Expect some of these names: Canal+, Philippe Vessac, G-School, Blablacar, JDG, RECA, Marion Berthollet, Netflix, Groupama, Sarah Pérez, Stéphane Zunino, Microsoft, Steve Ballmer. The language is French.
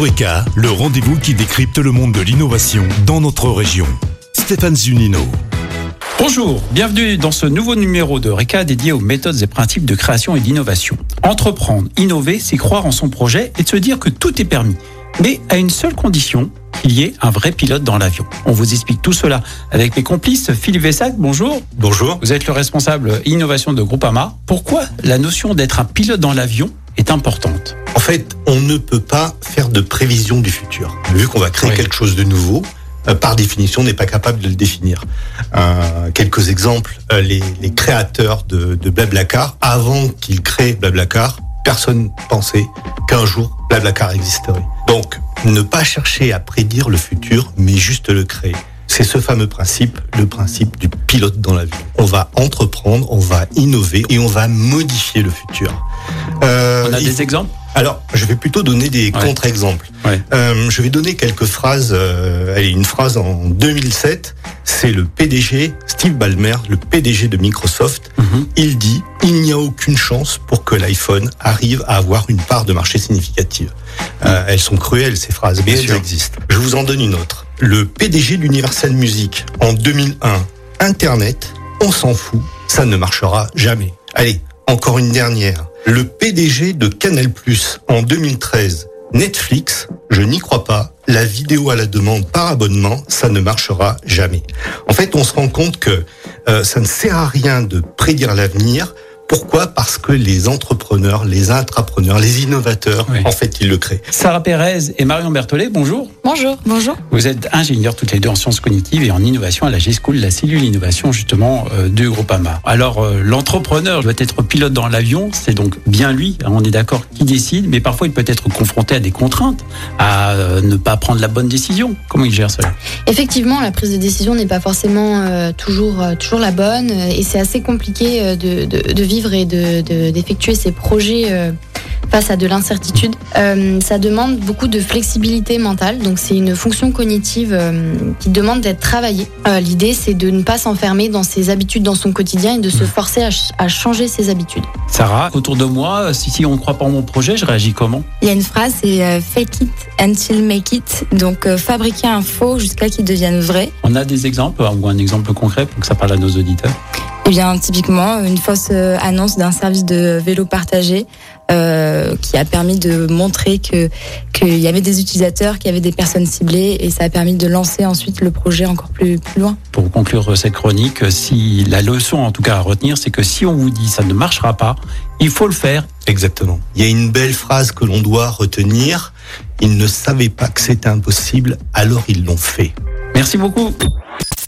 RECA, le rendez-vous qui décrypte le monde de l'innovation dans notre région. Stéphane Zunino. Bonjour, bienvenue dans ce nouveau numéro de RECA dédié aux méthodes et principes de création et d'innovation. Entreprendre, innover, c'est croire en son projet et de se dire que tout est permis, mais à une seule condition, qu'il y ait un vrai pilote dans l'avion. On vous explique tout cela avec mes complices. Philippe Vessac, bonjour. Bonjour. Vous êtes le responsable innovation de Groupama. Pourquoi la notion d'être un pilote dans l'avion est importante? En fait, on ne peut pas faire de prévision du futur. Vu qu'on va créer quelque chose de nouveau, par définition, on n'est pas capable de le définir. Quelques exemples, les créateurs de Blablacar, avant qu'ils créent Blablacar, personne pensait qu'un jour Blablacar existerait. Donc, ne pas chercher à prédire le futur, mais juste le créer. C'est ce fameux principe, le principe du pilote dans l'avion. On va entreprendre, on va innover et on va modifier le futur. On a des exemples ? Alors, je vais plutôt donner des contre-exemples. Ouais. Je vais donner quelques phrases. Une phrase en 2007, c'est le PDG, Steve Ballmer, le PDG de Microsoft. Mm-hmm. Il dit « Il n'y a aucune chance pour que l'iPhone arrive à avoir une part de marché significative. Mm-hmm. » Elles sont cruelles, ces phrases, mais elles existent. Je vous en donne une autre. Le PDG d'Universal Music, en 2001, « Internet, on s'en fout, ça ne marchera jamais. » Allez, encore une dernière. Le PDG de Canal+, en 2013, Netflix, je n'y crois pas, la vidéo à la demande par abonnement, ça ne marchera jamais. En fait, on se rend compte que ça ne sert à rien de prédire l'avenir. Pourquoi ? Parce que les entrepreneurs, les intrapreneurs, les innovateurs, en fait, ils le créent. Sarah Pérez et Marion Berthollet, bonjour. Bonjour. Bonjour. Vous êtes ingénieures toutes les deux en sciences cognitives et en innovation à la G-School, la cellule innovation justement du Groupama. Alors, l'entrepreneur doit être pilote dans l'avion, c'est donc bien lui, on est d'accord, qui décide, mais parfois il peut être confronté à des contraintes, à ne pas prendre la bonne décision. Comment il gère cela ? Effectivement, la prise de décision n'est pas forcément toujours la bonne et c'est assez compliqué de vivre et d'effectuer ces projets face à de l'incertitude. Ça demande beaucoup de flexibilité mentale, donc c'est une fonction cognitive qui demande d'être travaillée. L'idée, c'est de ne pas s'enfermer dans ses habitudes, dans son quotidien, et de se forcer à changer ses habitudes. Sarah, autour de moi, si on ne croit pas en mon projet, je réagis comment ? Il y a une phrase, c'est « fake it until make it », donc fabriquer un faux jusqu'à qu'il devienne vrai. On a des exemples, ou un exemple concret pour que ça parle à nos auditeurs ? Eh bien, typiquement, une fausse annonce d'un service de vélo partagé qui a permis de montrer qu'il y avait des utilisateurs, qu'il y avait des personnes ciblées et ça a permis de lancer ensuite le projet encore plus loin. Pour conclure cette chronique, si la leçon en tout cas à retenir, c'est que si on vous dit ça ne marchera pas, il faut le faire. Exactement. Il y a une belle phrase que l'on doit retenir. Ils ne savaient pas que c'était impossible, alors ils l'ont fait. Merci beaucoup.